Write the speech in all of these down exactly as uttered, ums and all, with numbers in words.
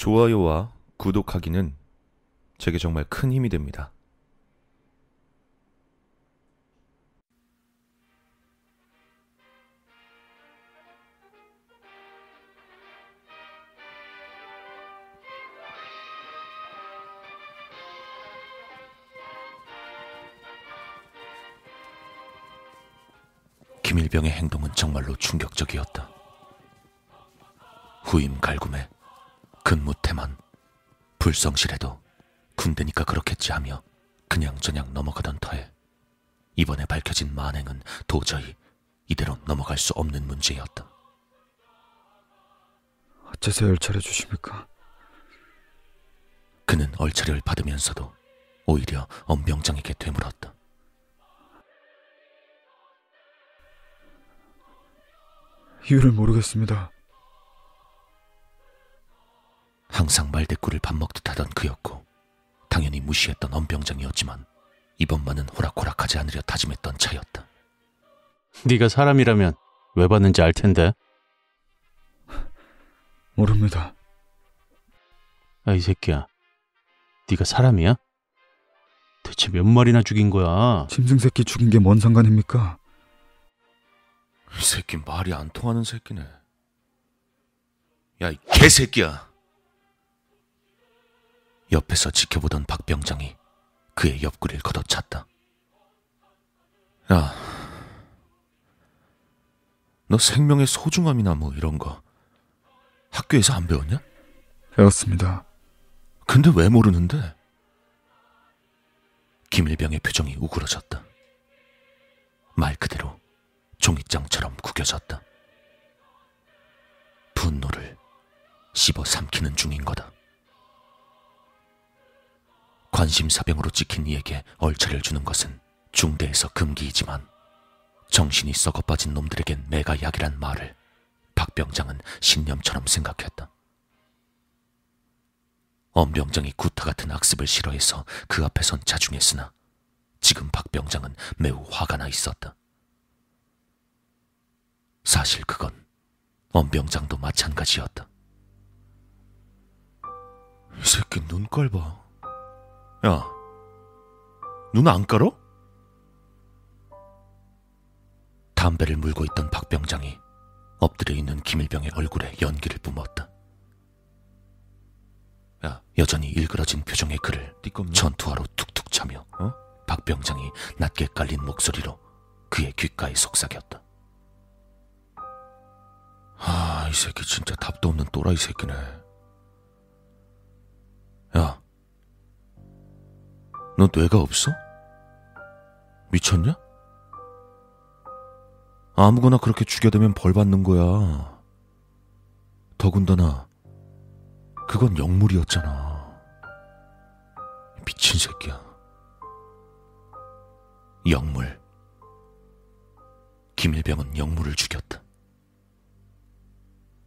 좋아요와 구독하기는 제게 정말 큰 힘이 됩니다. 김일병의 행동은 정말로 충격적이었다. 후임 갈굼에 근무 태만, 불성실해도 군대니까 그렇겠지 하며 그냥저냥 넘어가던 터에 이번에 밝혀진 만행은 도저히 이대로 넘어갈 수 없는 문제였다. 어째서 얼차려 주십니까? 그는 얼차려를 받으면서도 오히려 엄병장에게 되물었다. 이유를 모르겠습니다. 항상 말대꾸를 밥 먹듯 하던 그였고 당연히 무시했던 엄병장이었지만 이번만은 호락호락하지 않으려 다짐했던 차였다. 네가 사람이라면 왜 받는지 알 텐데. 모릅니다. 아, 이 새끼야. 네가 사람이야? 대체 몇 마리나 죽인 거야? 짐승 새끼 죽인 게 뭔 상관입니까? 이 새끼 말이 안 통하는 새끼네. 야, 이 개새끼야. 옆에서 지켜보던 박병장이 그의 옆구리를 걷어찼다. 야, 너 생명의 소중함이나 뭐 이런 거 학교에서 안 배웠냐? 배웠습니다. 근데 왜 모르는데? 김일병의 표정이 우그러졌다. 말 그대로 종이장처럼 구겨졌다. 분노를 씹어 삼키는 중인 거다. 관심사병으로 찍힌 이에게 얼차를 주는 것은 중대에서 금기이지만 정신이 썩어 빠진 놈들에겐 매가 약이란 말을 박병장은 신념처럼 생각했다. 엄병장이 구타 같은 악습을 싫어해서 그 앞에선 자중했으나 지금 박병장은 매우 화가 나 있었다. 사실 그건 엄병장도 마찬가지였다. 이 새끼 눈깔 봐. 야, 눈 안 깔어? 담배를 물고 있던 박병장이 엎드려 있는 김일병의 얼굴에 연기를 뿜었다. 야, 여전히 일그러진 표정의 그를 전투화로 툭툭 차며 어? 박병장이 낮게 깔린 목소리로 그의 귓가에 속삭였다. 아, 이 새끼 진짜 답도 없는 또라이 새끼네. 야, 너 뇌가 없어? 미쳤냐? 아무거나 그렇게 죽여대면 벌받는 거야. 더군다나 그건 역물이었잖아. 미친 새끼야. 역물. 김일병은 역물을 죽였다.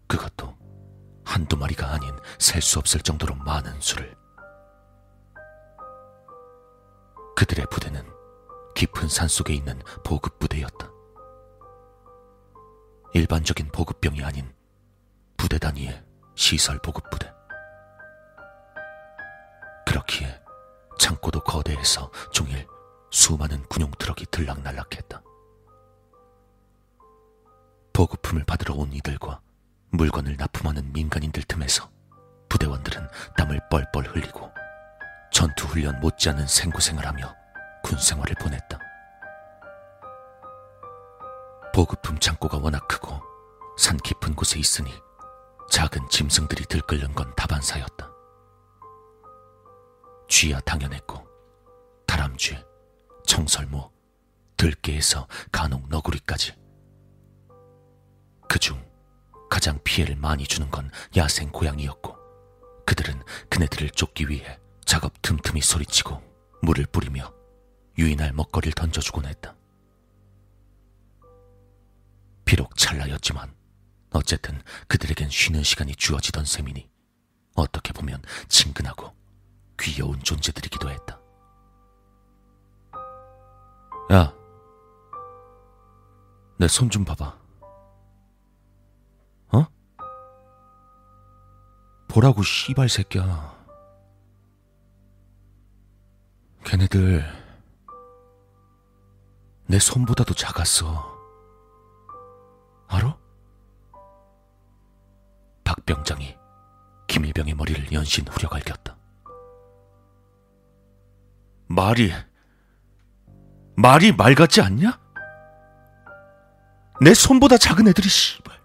그것도 한두 마리가 아닌 셀 수 없을 정도로 많은 수를. 그들의 부대는 깊은 산속에 있는 보급부대였다. 일반적인 보급병이 아닌 부대 단위의 시설 보급부대. 그렇기에 창고도 거대해서 종일 수많은 군용 트럭이 들락날락했다. 보급품을 받으러 온 이들과 물건을 납품하는 민간인들 틈에서 부대원들은 땀을 뻘뻘 흘리고 전투훈련 못지않은 생고생을 하며 군생활을 보냈다. 보급품 창고가 워낙 크고 산 깊은 곳에 있으니 작은 짐승들이 들끓는 건 다반사였다. 쥐야 당연했고 다람쥐, 청설모, 들개에서 간혹 너구리까지. 그중 가장 피해를 많이 주는 건 야생 고양이였고 그들은 그네들을 쫓기 위해 작업 틈틈이 소리치고 물을 뿌리며 유인할 먹거리를 던져주곤 했다. 비록 찰나였지만 어쨌든 그들에겐 쉬는 시간이 주어지던 셈이니 어떻게 보면 친근하고 귀여운 존재들이기도 했다. 야, 내 손 좀 봐봐. 보라고 씨발 새끼야. 걔네들 내 손보다도 작았어. 알아? 박병장이 김일병의 머리를 연신 후려갈겼다. 말이 말이 말 같지 않냐? 내 손보다 작은 애들이 씨발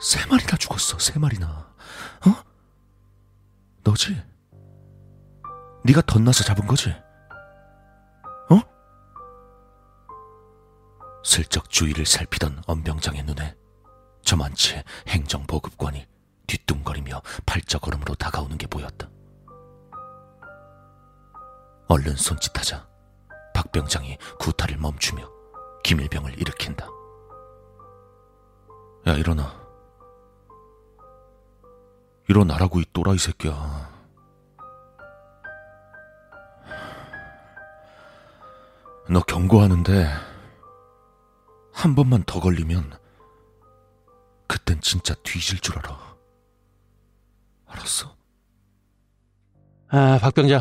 세 마리나 죽었어. 세 마리나. 어? 너지? 네가 덧나서 잡은 거지? 어? 슬쩍 주위를 살피던 엄병장의 눈에 저만치 행정보급관이 뒤뚱거리며 발자걸음으로 다가오는 게 보였다. 얼른 손짓하자 박병장이 구타를 멈추며 김일병을 일으킨다. 야, 일어나. 일어나라고 이 또라이 새끼야. 너 경고하는데 한 번만 더 걸리면 그땐 진짜 뒤질 줄 알아. 알았어? 아, 박병장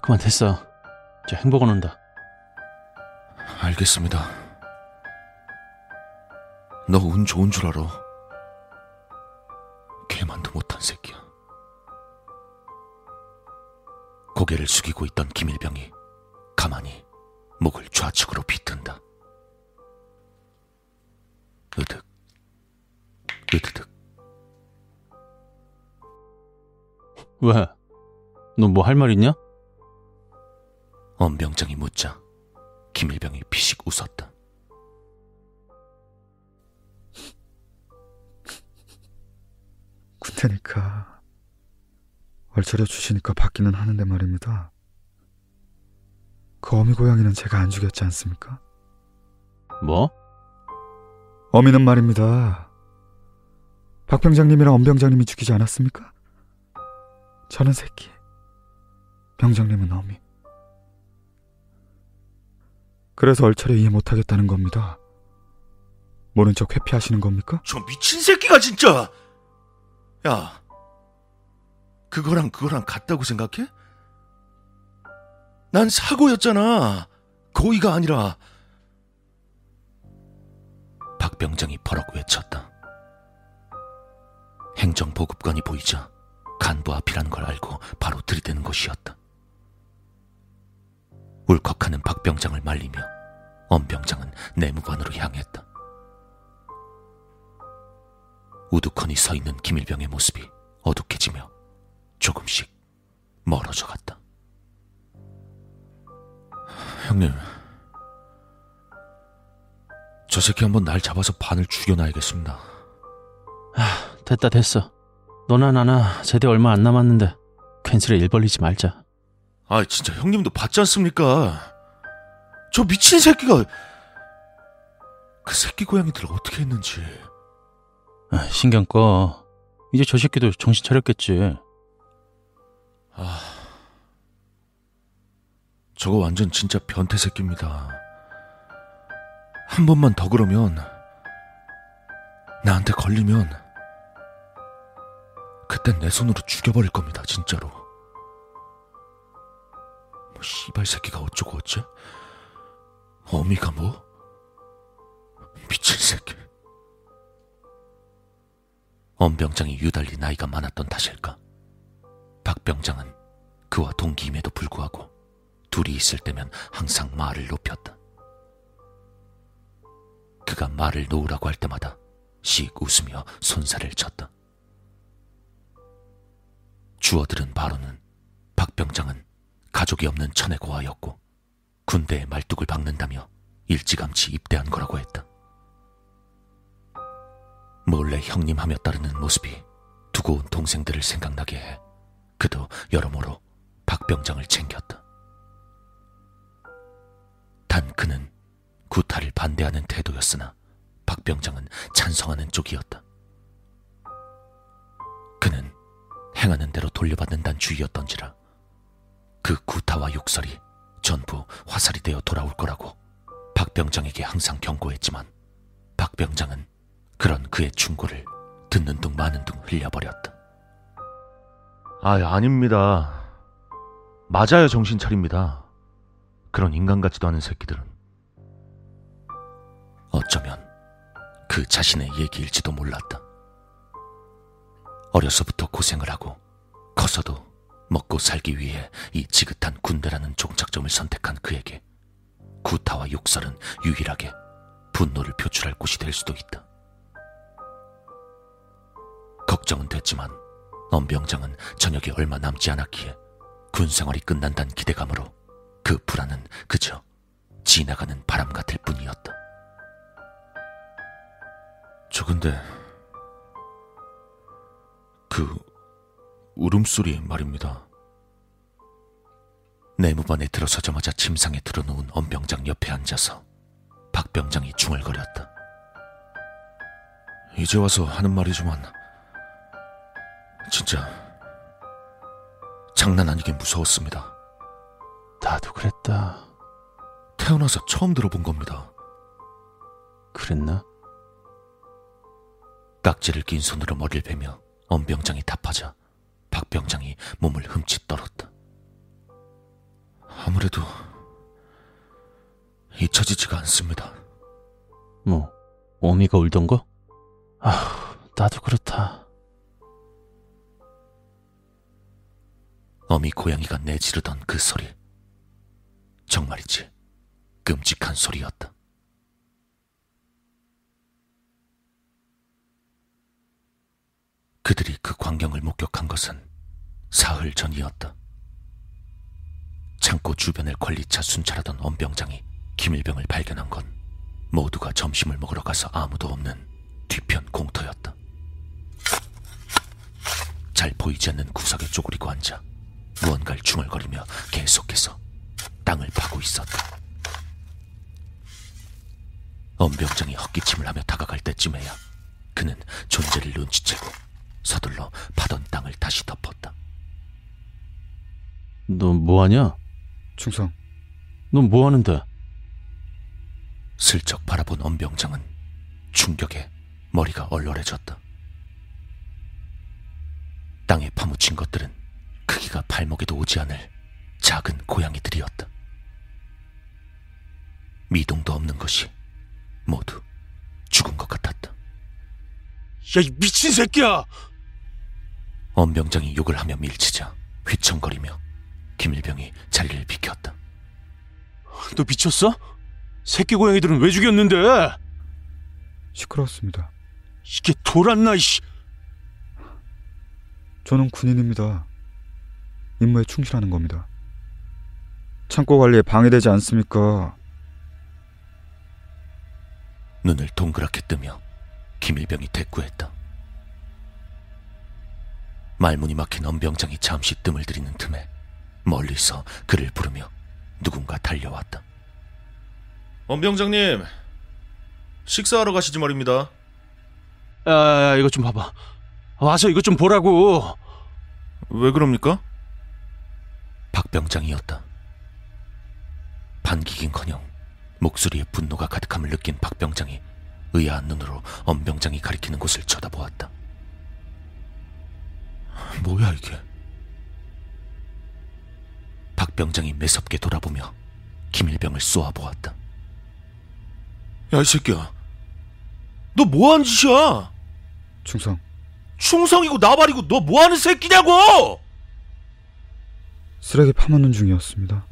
그만 됐어. 저 행복원 온다. 알겠습니다. 너 운 좋은 줄 알아. 개만도 못한 새끼야. 고개를 숙이고 있던 김일병이 가만히 목을 좌측으로 비튼다. 으득, 으득. 왜? 너 뭐 할 말 있냐? 엄병장이 묻자 김일병이 피식 웃었다. 군대니까 얼차려 주시니까 받기는 하는데 말입니다. 그 어미 고양이는 제가 안 죽였지 않습니까? 뭐? 어미는 말입니다. 박병장님이랑 엄병장님이 죽이지 않았습니까? 저는 새끼, 병장님은 어미. 그래서 얼차려 이해 못하겠다는 겁니다. 모른 척 회피하시는 겁니까? 저 미친 새끼가 진짜! 야, 그거랑 그거랑 같다고 생각해? 난 사고였잖아. 고의가 아니라. 박병장이 버럭 외쳤다. 행정보급관이 보이자 간부 앞이라는 걸 알고 바로 들이대는 것이었다. 울컥하는 박병장을 말리며 엄병장은 내무관으로 향했다. 우두커니 서 있는 김일병의 모습이 어둑해지며 조금씩 멀어져 갔다. 형님, 저 새끼 한번 날 잡아서 반을 죽여놔야겠습니다. 아, 됐다 됐어. 너나 나나 제대 얼마 안 남았는데 괜스레 일 벌리지 말자. 아, 진짜 형님도 봤지 않습니까? 저 미친 새끼가 그 새끼 고양이들 어떻게 했는지. 아, 신경 꺼. 이제 저 새끼도 정신 차렸겠지. 아, 저거 완전 진짜 변태 새끼입니다. 한 번만 더 그러면, 나한테 걸리면 그땐 내 손으로 죽여버릴 겁니다. 진짜로. 씨발 새끼가 어쩌고 어째? 어미가 뭐? 미친 새끼. 엄병장이 유달리 나이가 많았던 탓일까? 박병장은 그와 동기임에도 불구하고 둘이 있을 때면 항상 말을 높였다. 그가 말을 놓으라고 할 때마다 씩 웃으며 손살을 쳤다. 주어들은 바로는 박병장은 가족이 없는 천의 고아였고 군대에 말뚝을 박는다며 일찌감치 입대한 거라고 했다. 몰래 형님하며 따르는 모습이 두고 온 동생들을 생각나게 해 그도 여러모로 박병장을 챙겼다. 단 그는 구타를 반대하는 태도였으나 박병장은 찬성하는 쪽이었다. 그는 행하는 대로 돌려받는다는 주의였던지라 그 구타와 욕설이 전부 화살이 되어 돌아올 거라고 박병장에게 항상 경고했지만 박병장은 그런 그의 충고를 듣는 둥 마는 둥 흘려버렸다. 아, 아닙니다. 맞아요, 정신 차립니다. 그런 인간 같지도 않은 새끼들은. 어쩌면 그 자신의 얘기일지도 몰랐다. 어려서부터 고생을 하고 커서도 먹고 살기 위해 이 지긋한 군대라는 종착점을 선택한 그에게 구타와 욕설은 유일하게 분노를 표출할 곳이 될 수도 있다. 걱정은 됐지만 엄병장은 저녁이 얼마 남지 않았기에 군생활이 끝난다는 기대감으로 그 불안은 그저 지나가는 바람 같을 뿐이었다. 저 근데 그 울음소리 말입니다. 내무반에 들어서자마자 침상에 들어놓은 엄병장 옆에 앉아서 박병장이 중얼거렸다. 이제 와서 하는 말이지만 진짜 장난 아니게 무서웠습니다. 나도 그랬다. 태어나서 처음 들어본 겁니다. 그랬나? 깍지를 낀 손으로 머리를 베며 엄병장이 답하자 박병장이 몸을 흠칫 떨었다. 아무래도 잊혀지지가 않습니다. 뭐, 어미가 울던 거? 아, 나도 그렇다. 어미 고양이가 내지르던 그 소리. 정말이지 끔찍한 소리였다. 그들이 그 광경을 목격한 것은 사흘 전이었다. 창고 주변을 관리차 순찰하던 엄병장이 기밀병을 발견한 건 모두가 점심을 먹으러 가서 아무도 없는 뒤편 공터였다. 잘 보이지 않는 구석에 쪼그리고 앉아 무언가를 중얼거리며 계속해서 땅을 파고 있었다. 엄병장이 헛기침을 하며 다가갈 때쯤에야 그는 존재를 눈치채고 서둘러 파던 땅을 다시 덮었다. 넌 뭐하냐? 충성. 넌 뭐하는데? 슬쩍 바라본 엄병장은 충격에 머리가 얼얼해졌다. 땅에 파묻힌 것들은 크기가 발목에도 오지 않을 작은 고양이들이었다. 미동도 없는 것이 모두 죽은 것 같았다. 야, 이 미친 새끼야! 엄병장이 욕을 하며 밀치자 휘청거리며 김일병이 자리를 비켰다. 너 미쳤어? 새끼 고양이들은 왜 죽였는데? 시끄러웠습니다. 이게 돌았나, 이씨! 저는 군인입니다. 임무에 충실하는 겁니다. 창고 관리에 방해되지 않습니까? 눈을 동그랗게 뜨며 김일병이 대꾸했다. 말문이 막힌 엄병장이 잠시 뜸을 들이는 틈에 멀리서 그를 부르며 누군가 달려왔다. 엄병장님, 식사하러 가시지 말입니다. 아, 이것 좀 봐봐. 와서 이것 좀 보라고. 왜 그럽니까? 박병장이었다. 반기긴커녕 목소리에 분노가 가득함을 느낀 박병장이 의아한 눈으로 엄병장이 가리키는 곳을 쳐다보았다. 뭐야 이게? 박병장이 매섭게 돌아보며 김일병을 쏘아보았다. 야, 이 새끼야, 너 뭐하는 짓이야? 충성. 충성이고 나발이고 너 뭐하는 새끼냐고! 쓰레기 파묻는 중이었습니다.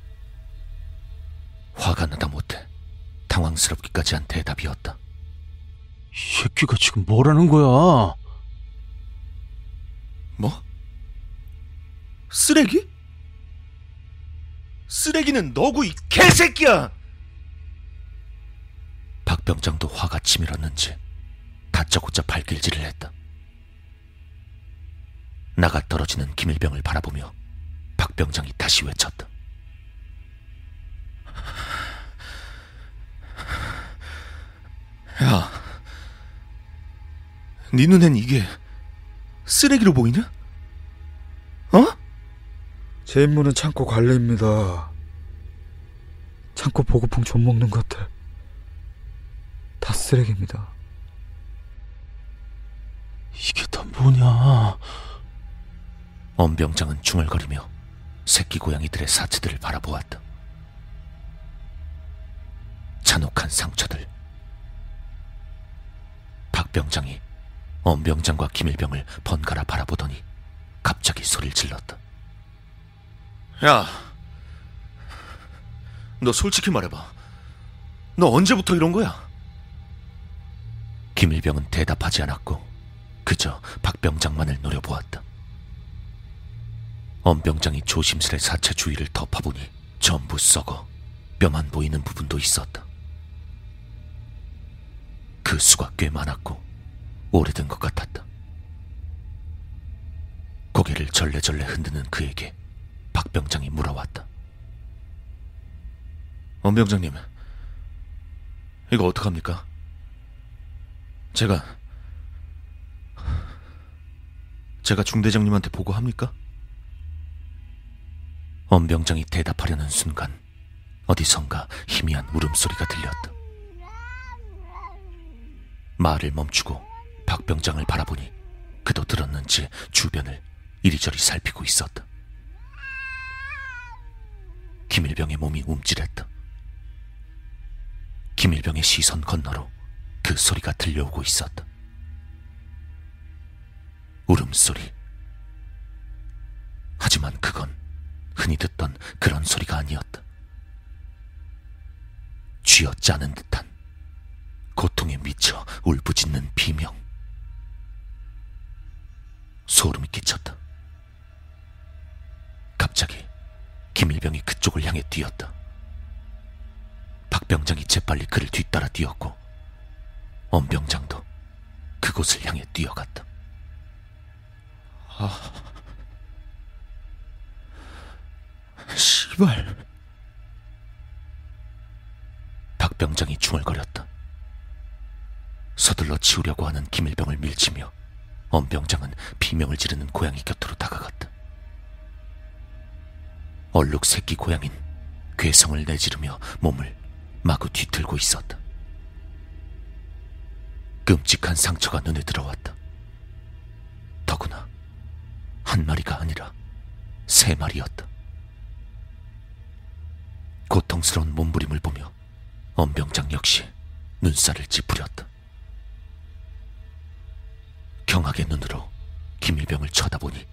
화가 나다 못해 당황스럽기까지 한 대답이었다. 이 새끼가 지금 뭐라는 거야? 뭐? 쓰레기? 쓰레기는 너고 이 개새끼야! 박병장도 화가 치밀었는지 다짜고짜 발길질을 했다. 나가 떨어지는 김일병을 바라보며 박병장이 다시 외쳤다. 야, 네 눈엔 이게 쓰레기로 보이냐? 어? 제 임무는 창고 관리입니다. 창고 보급품 좀먹는 것들 다 쓰레기입니다. 이게 다 뭐냐? 엄병장은 중얼거리며 새끼 고양이들의 사체들을 바라보았다. 잔혹한 상처들. 박병장이 엄병장과 김일병을 번갈아 바라보더니 갑자기 소리를 질렀다. 야, 너 솔직히 말해봐. 너 언제부터 이런 거야? 김일병은 대답하지 않았고 그저 박병장만을 노려보았다. 엄병장이 조심스레 사체 주위를 덮어보니 전부 썩어 뼈만 보이는 부분도 있었다. 그 수가 꽤 많았고 오래된 것 같았다. 고개를 절레절레 흔드는 그에게 박병장이 물어왔다. 엄병장님, 이거 어떡합니까? 제가... 제가 중대장님한테 보고합니까? 엄병장이 대답하려는 순간 어디선가 희미한 울음소리가 들렸다. 말을 멈추고 박병장을 바라보니 그도 들었는지 주변을 이리저리 살피고 있었다. 김일병의 몸이 움찔했다. 김일병의 시선 건너로 그 소리가 들려오고 있었다. 울음소리. 하지만 그건 흔히 듣던 그런 소리가 아니었다. 쥐어짜는 듯한 고통에 미쳐 울부짖는 비명. 소름이 끼쳤다. 갑자기 김일병이 그쪽을 향해 뛰었다. 박병장이 재빨리 그를 뒤따라 뛰었고 엄병장도 그곳을 향해 뛰어갔다. 아... 씨발... 박병장이 중얼거렸다. 서둘러 치우려고 하는 김일병을 밀치며 엄병장은 비명을 지르는 고양이 곁으로 다가갔다. 얼룩 새끼 고양인 괴성을 내지르며 몸을 마구 뒤틀고 있었다. 끔찍한 상처가 눈에 들어왔다. 더구나 한 마리가 아니라 세 마리였다. 고통스러운 몸부림을 보며 엄병장 역시 눈살을 찌푸렸다. 경악의 눈으로 김일병을 쳐다보니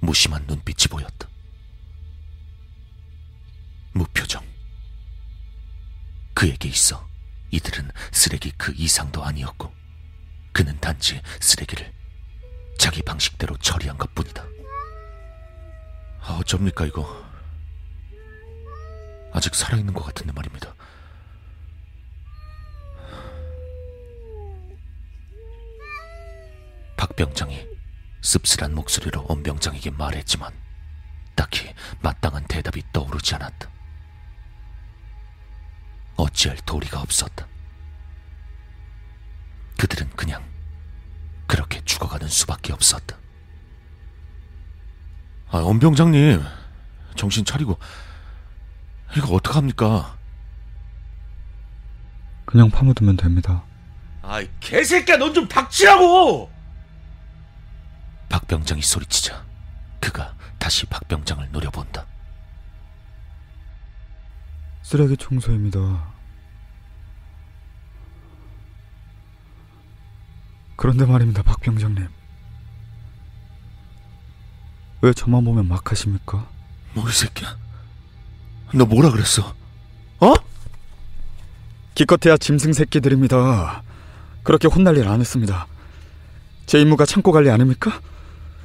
무심한 눈빛이 보였다. 무표정. 그에게 있어 이들은 쓰레기 그 이상도 아니었고 그는 단지 쓰레기를 자기 방식대로 처리한 것뿐이다. 아, 어쩝니까 이거. 아직 살아있는 것 같은데 말입니다. 박병장이 씁쓸한 목소리로 엄병장에게 말했지만 딱히 마땅한 대답이 떠오르지 않았다. 어찌할 도리가 없었다. 그들은 그냥 그렇게 죽어가는 수밖에 없었다. 아, 엄병장님, 정신 차리고. 이거 어떡합니까? 그냥 파묻으면 됩니다. 아이, 개새끼야, 넌 좀 닥치라고! 박병장이 소리치자 그가 다시 박병장을 노려본다. 쓰레기 청소입니다. 그런데 말입니다, 박병장님. 왜 저만 보면 막 하십니까? 뭐, 이 새끼야. 너 뭐라 그랬어? 어? 기껏해야 짐승 새끼들입니다. 그렇게 혼날 일 안 했습니다. 제 임무가 창고 관리 아닙니까?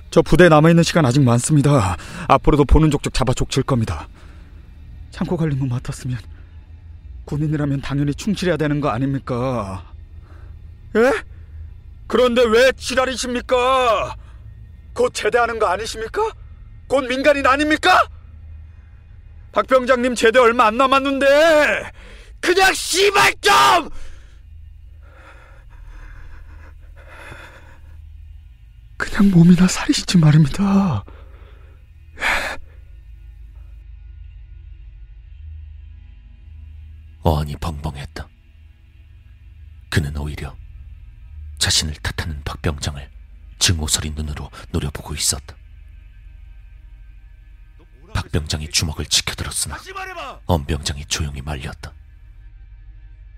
저 부대에 남아있는 시간 아직 많습니다. 앞으로도 보는 족족 잡아 족칠 겁니다. 창고 관리무 맡았으면 군인이라면 당연히 충실해야 되는 거 아닙니까? 예? 그런데 왜 지랄이십니까? 곧 제대하는 거 아니십니까? 곧 민간인 아닙니까? 박병장님 제대 얼마 안 남았는데 그냥 씨발 좀! 그냥 몸이나 살이시지 말입니다. 어안이 벙벙했다. 그는 오히려 자신을 탓하는 박병장을 증오스린 눈으로 노려보고 있었다. 박병장이 주먹을 치켜들었으나 엄병장이 조용히 말렸다.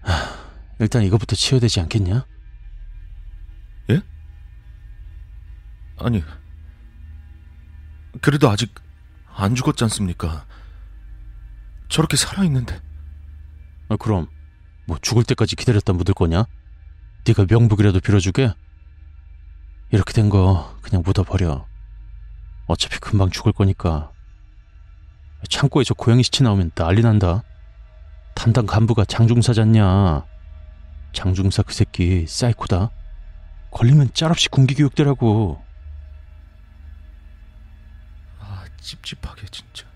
하, 일단 이것부터 치워되지 않겠냐? 예? 아니, 그래도 아직 안 죽었지 않습니까? 저렇게 살아있는데. 아, 그럼 뭐 죽을 때까지 기다렸다 묻을 거냐? 네가 명복이라도 빌어주게? 이렇게 된 거 그냥 묻어버려. 어차피 금방 죽을 거니까. 창고에 저 고양이 시체 나오면 난리 난다. 담당 간부가 장중사잖냐. 장중사 그 새끼 사이코다. 걸리면 짤없이 군기교육대라고. 아, 찝찝하게 진짜.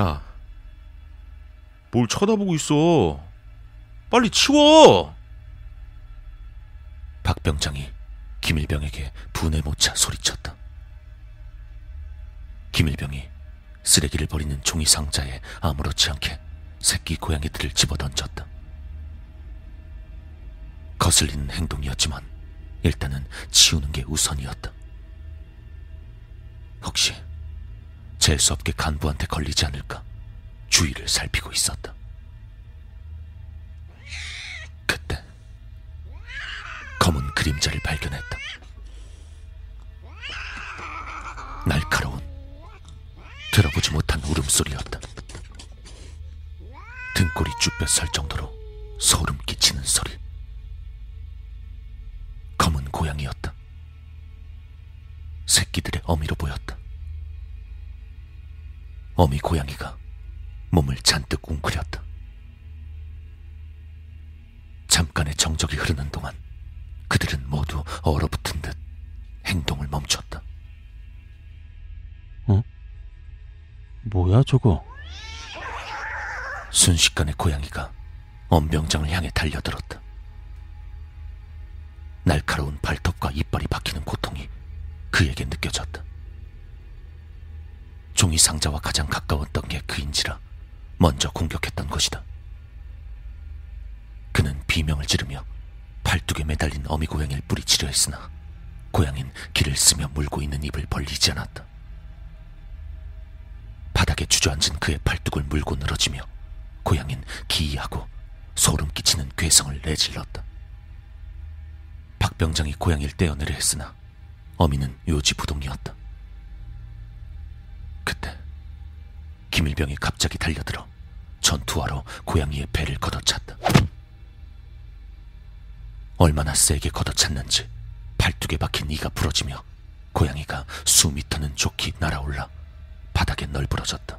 야, 뭘 쳐다보고 있어. 빨리 치워. 박병장이 김일병에게 분을 못 차 소리쳤다. 김일병이 쓰레기를 버리는 종이 상자에 아무렇지 않게 새끼 고양이들을 집어던졌다. 거슬리는 행동이었지만 일단은 치우는 게 우선이었다. 혹시 잴 수 없게 간부한테 걸리지 않을까 주위를 살피고 있었다. 그때 검은 그림자를 발견했다. 날카로운 들어보지 못한 울음소리였다. 등골이 쭈뼛설 정도로 소름 끼치는 소리. 검은 고양이였다. 새끼들의 어미로 보였다. 어미 고양이가 몸을 잔뜩 웅크렸다. 잠깐의 정적이 흐르는 동안 그들은 모두 얼어붙은 듯 행동을 멈췄다. 어? 뭐야 저거? 순식간에 고양이가 엄병장을 향해 달려들었다. 날카로운 발톱과 이빨이 박히는 고통이 그에게 느껴졌다. 종이 상자와 가장 가까웠던 게 그인지라 먼저 공격했던 것이다. 그는 비명을 지르며 팔뚝에 매달린 어미 고양이를 뿌리치려 했으나 고양이는 길을 쓰며 물고 있는 입을 벌리지 않았다. 바닥에 주저앉은 그의 팔뚝을 물고 늘어지며 고양이는 기이하고 소름 끼치는 괴성을 내질렀다. 박병장이 고양이를 떼어내려 했으나 어미는 요지부동이었다. 그때 김일병이 갑자기 달려들어 전투화로 고양이의 배를 걷어찼다. 얼마나 세게 걷어찼는지 팔뚝에 박힌 이가 부러지며 고양이가 수미터는 좋게 날아올라 바닥에 널브러졌다.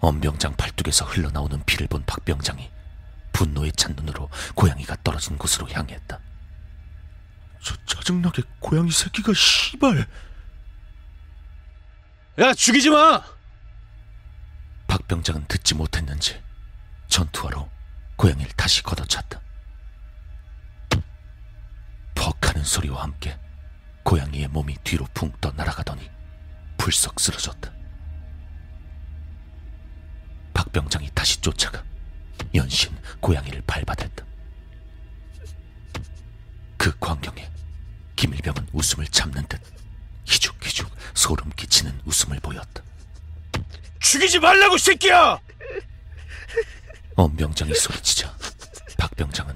엄병장 팔뚝에서 흘러나오는 피를 본 박병장이 분노에 찬 눈으로 고양이가 떨어진 곳으로 향했다. 저 짜증나게 고양이 새끼가 씨발! 야, 죽이지 마! 박병장은 듣지 못했는지 전투화로 고양이를 다시 걷어찼다. 퍽 하는 소리와 함께 고양이의 몸이 뒤로 붕 떠 날아가더니 불쑥 쓰러졌다. 박병장이 다시 쫓아가 연신 고양이를 밟아댔다. 그 광경에 김일병은 웃음을 참는 듯 희죽희죽 소름 끼치는 웃음을 보였다. 죽이지 말라고 새끼야! 엄병장이 소리치자 박병장은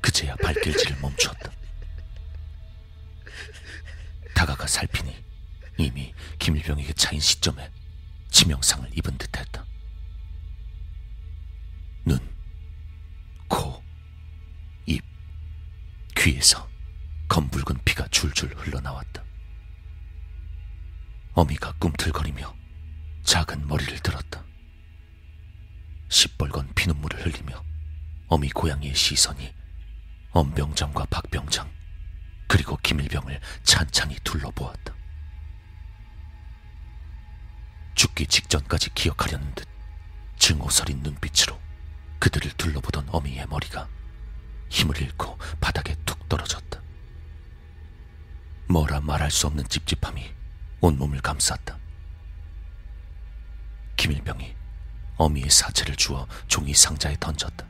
그제야 발길질을 멈췄다. 다가가 살피니 이미 김일병에게 차인 시점에 치명상을 입은 듯했다. 눈, 코, 입, 귀에서 검붉은 피가 줄줄 흘러나왔다. 어미가 꿈틀거리며 작은 머리를 들었다. 시뻘건 피눈물을 흘리며 어미 고양이의 시선이 엄병장과 박병장 그리고 김일병을 찬찬히 둘러보았다. 죽기 직전까지 기억하려는 듯 증오서린 눈빛으로 그들을 둘러보던 어미의 머리가 힘을 잃고 바닥에 툭 떨어졌다. 뭐라 말할 수 없는 찝찝함이 온몸을 감쌌다. 김일병이 어미의 사체를 주워 종이 상자에 던졌다.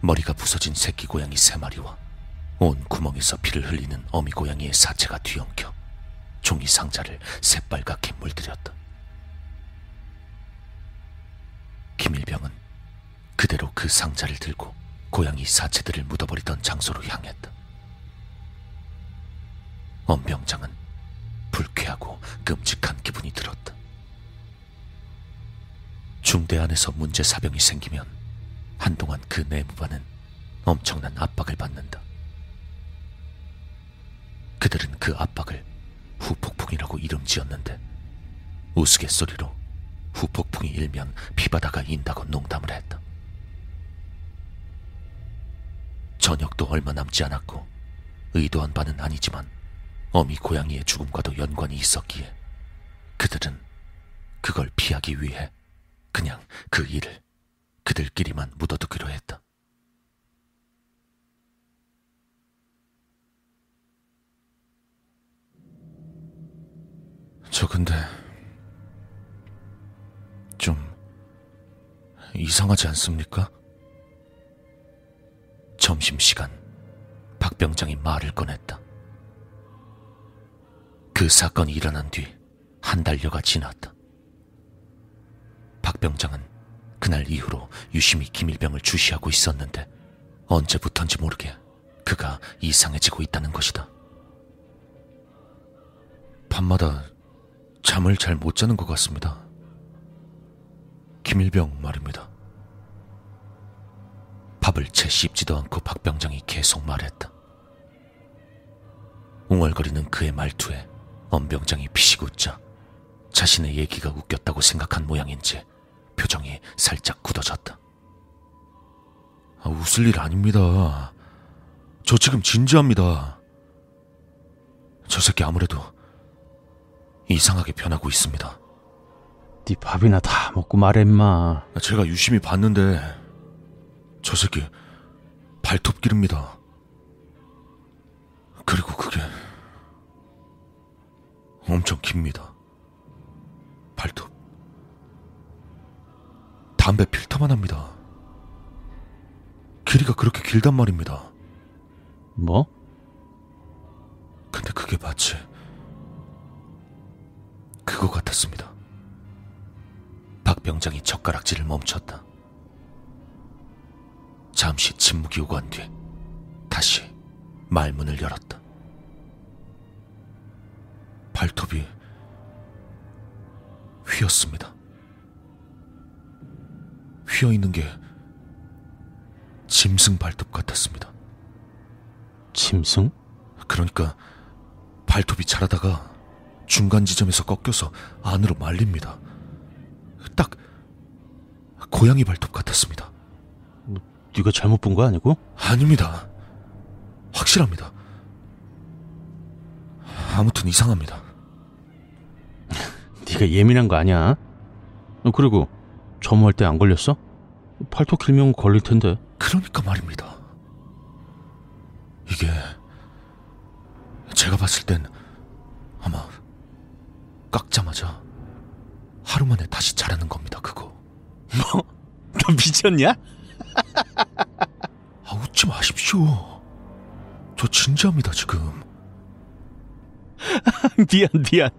머리가 부서진 새끼 고양이 세 마리와 온 구멍에서 피를 흘리는 어미 고양이의 사체가 뒤엉켜 종이 상자를 새빨갛게 물들였다. 김일병은 그대로 그 상자를 들고 고양이 사체들을 묻어버리던 장소로 향했다. 엄병장은 불쾌하고 끔찍한 기분이 들었다. 중대 안에서 문제 사병이 생기면 한동안 그 내무반은 엄청난 압박을 받는다. 그들은 그 압박을 후폭풍이라고 이름 지었는데 우스갯소리로 후폭풍이 일면 피바다가 인다고 농담을 했다. 저녁도 얼마 남지 않았고 의도한 바는 아니지만 어미 고양이의 죽음과도 연관이 있었기에 그들은 그걸 피하기 위해 그냥 그 일을 그들끼리만 묻어두기로 했다. 저 근데 좀 이상하지 않습니까? 점심시간 박 병장이 말을 꺼냈다. 그 사건이 일어난 뒤 한 달여가 지났다. 박 병장은 그날 이후로 유심히 김일병을 주시하고 있었는데 언제부턴지 모르게 그가 이상해지고 있다는 것이다. 밤마다 잠을 잘 못 자는 것 같습니다. 김일병 말입니다. 밥을 채 씹지도 않고 박 병장이 계속 말했다. 웅얼거리는 그의 말투에 엄병장이 피식 웃자 자신의 얘기가 웃겼다고 생각한 모양인지 표정이 살짝 굳어졌다. 아, 웃을 일 아닙니다. 저 지금 진지합니다. 저 새끼 아무래도 이상하게 변하고 있습니다. 네 밥이나 다 먹고 말해 인마. 제가 유심히 봤는데 저 새끼 발톱 기릅니다. 그리고 그게 엄청 깁니다. 발톱. 담배 필터만 합니다. 길이가 그렇게 길단 말입니다. 뭐? 근데 그게 마치 그거 같았습니다. 박 병장이 젓가락질을 멈췄다. 잠시 침묵이 오고 한 뒤 다시 말문을 열었다. 발톱이 휘었습니다. 휘어있는 게 짐승 발톱 같았습니다. 짐승? 그러니까 발톱이 자라다가 중간 지점에서 꺾여서 안으로 말립니다. 딱 고양이 발톱 같았습니다. 네가 잘못 본 거 아니고? 아닙니다. 확실합니다. 아무튼 이상합니다. 네가 예민한 거 아니야? 그리고 점호할 때 안 걸렸어? 팔뚝 길면 걸릴 텐데. 그러니까 말입니다. 이게 제가 봤을 땐 아마 깎자마자 하루 만에 다시 자라는 겁니다. 그거. 뭐? 너 미쳤냐? 아, 웃지 마십시오. 저 진지합니다 지금. 미안 미안.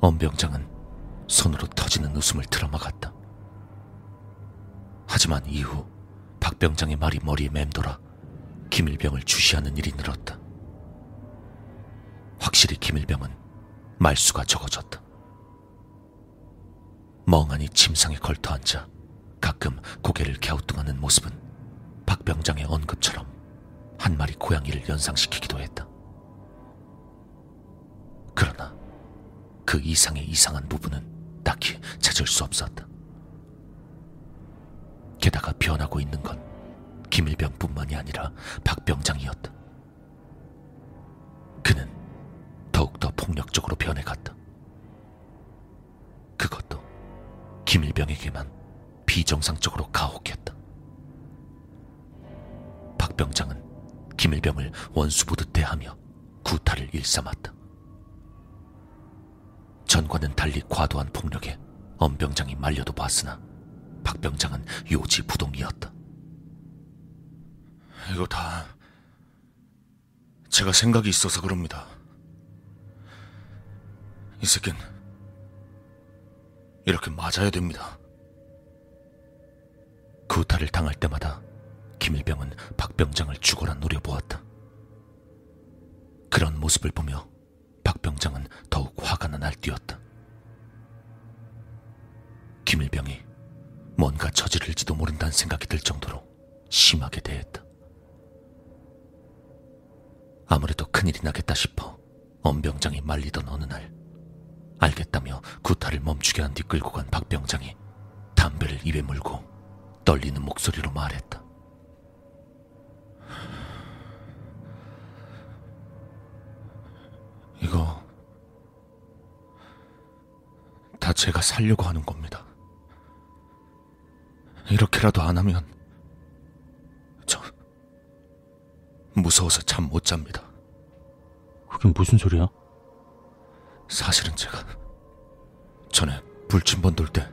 엄병장은 손으로 터지는 웃음을 틀어막았다. 하지만 이후 박병장의 말이 머리에 맴돌아 김일병을 주시하는 일이 늘었다. 확실히 김일병은 말수가 적어졌다. 멍하니 침상에 걸터앉아 가끔 고개를 갸우뚱하는 모습은 박병장의 언급처럼 한 마리 고양이를 연상시키기도 했다. 그러나 그 이상의 이상한 부분은 딱히 찾을 수 없었다. 게다가 변하고 있는 건 김일병뿐만이 아니라 박병장이었다. 그는 더욱더 폭력적으로 변해갔다. 그것도 김일병에게만 비정상적으로 가혹했다. 박병장은 김일병을 원수 보듯 대하며 구타를 일삼았다. 전과는 달리 과도한 폭력에 엄병장이 말려도 봤으나 박병장은 요지부동이었다. 이거 다 제가 생각이 있어서 그럽니다. 이 새끼는 이렇게 맞아야 됩니다. 구타를 당할 때마다 김일병은 박병장을 죽어라 노려보았다. 그런 모습을 보며 박병장은 더욱 화가 나 날뛰었다. 김일병이 뭔가 저지를지도 모른다는 생각이 들 정도로 심하게 대했다. 아무래도 큰일이 나겠다 싶어 엄병장이 말리던 어느 날 알겠다며 구타를 멈추게 한 뒤 끌고 간 박병장이 담배를 입에 물고 떨리는 목소리로 말했다. 이거 다 제가 살려고 하는 겁니다. 이렇게라도 안 하면 저 무서워서 잠 못 잡니다. 그게 무슨 소리야? 사실은 제가 전에 불침번 돌 때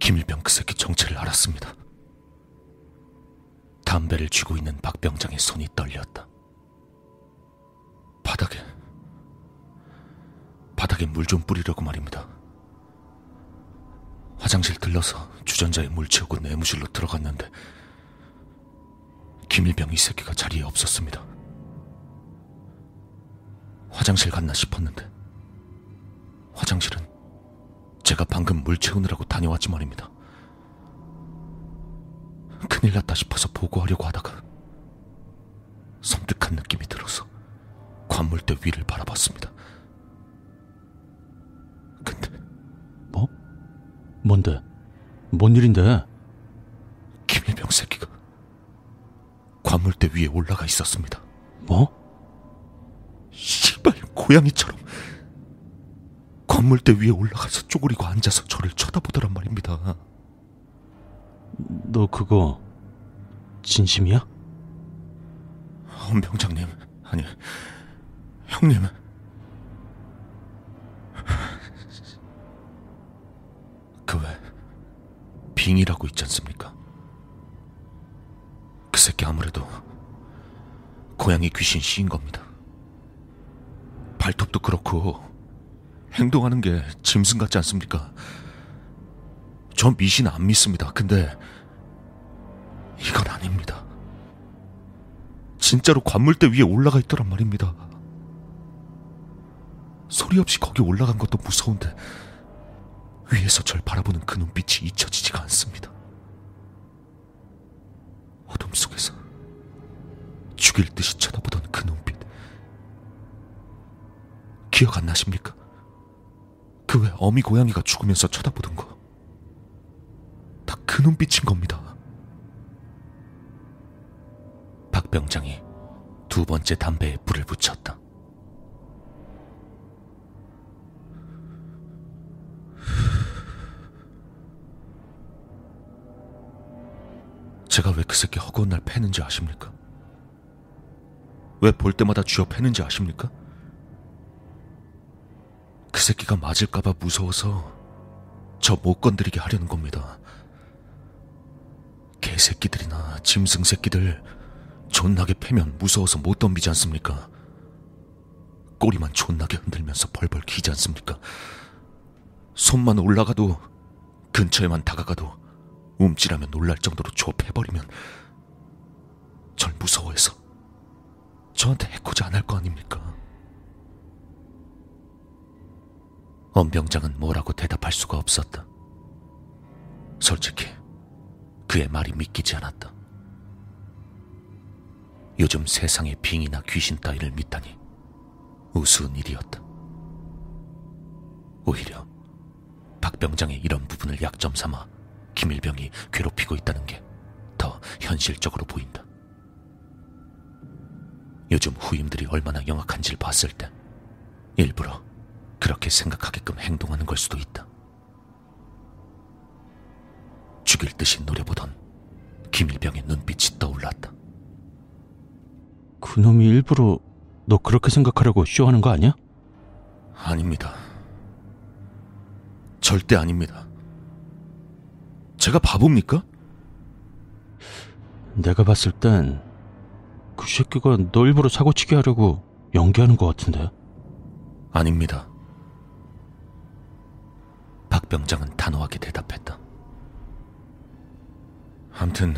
김일병 그 새끼 정체를 알았습니다. 담배를 쥐고 있는 박병장의 손이 떨렸다. 바닥에 바닥에 물 좀 뿌리려고 말입니다. 화장실 들러서 주전자에 물 채우고 내무실로 들어갔는데 김일병 이 새끼가 자리에 없었습니다. 화장실 갔나 싶었는데 화장실은 제가 방금 물 채우느라고 다녀왔지 말입니다. 큰일 났다 싶어서 보고하려고 하다가 섬뜩한 느낌이 들어서 관물대 위를 바라봤습니다. 근데 뭐? 뭔데? 뭔 일인데? 김일병 새끼가 관물대 위에 올라가 있었습니다. 뭐? 씨발 고양이처럼 관물대 위에 올라가서 쪼그리고 앉아서 저를 쳐다보더란 말입니다. 너 그거 진심이야? 엄병장님, 아니 형님, 그 왜 빙이라고 있지 않습니까? 그 새끼 아무래도 고양이 귀신 씨인 겁니다. 발톱도 그렇고 행동하는 게 짐승 같지 않습니까? 전 미신 안 믿습니다. 근데 이건 아닙니다. 진짜로 관물대 위에 올라가 있더란 말입니다. 소리 없이 거기 올라간 것도 무서운데 위에서 절 바라보는 그 눈빛이 잊혀지지가 않습니다. 어둠 속에서 죽일 듯이 쳐다보던 그 눈빛 기억 안 나십니까? 그 왜 어미 고양이가 죽으면서 쳐다보던 거 다 그 눈빛인 겁니다. 박병장이 두 번째 담배에 불을 붙였다. 제가 왜 그 새끼 허구한 날 패는지 아십니까? 왜 볼 때마다 쥐어 패는지 아십니까? 그 새끼가 맞을까봐 무서워서 저 못 건드리게 하려는 겁니다. 개새끼들이나 짐승 새끼들 존나게 패면 무서워서 못 덤비지 않습니까? 꼬리만 존나게 흔들면서 벌벌 기지 않습니까? 손만 올라가도 근처에만 다가가도 움찔하며 놀랄 정도로 저 패버리면 절 무서워해서 저한테 해코지 안 할 거 아닙니까? 엄병장은 뭐라고 대답할 수가 없었다. 솔직히 그의 말이 믿기지 않았다. 요즘 세상에 빙이나 귀신 따위를 믿다니 우스운 일이었다. 오히려 박병장의 이런 부분을 약점 삼아 김일병이 괴롭히고 있다는 게 더 현실적으로 보인다. 요즘 후임들이 얼마나 영악한지를 봤을 때 일부러 그렇게 생각하게끔 행동하는 걸 수도 있다. 죽일 듯이 노려보던 김일병의 눈빛이 떠올랐다. 그놈이 일부러 너 그렇게 생각하려고 쇼하는 거 아니야? 아닙니다. 절대 아닙니다. 제가 바보입니까? 내가 봤을 땐 그 새끼가 너 일부러 사고치게 하려고 연기하는 것 같은데. 아닙니다. 박 병장은 단호하게 대답했다. 암튼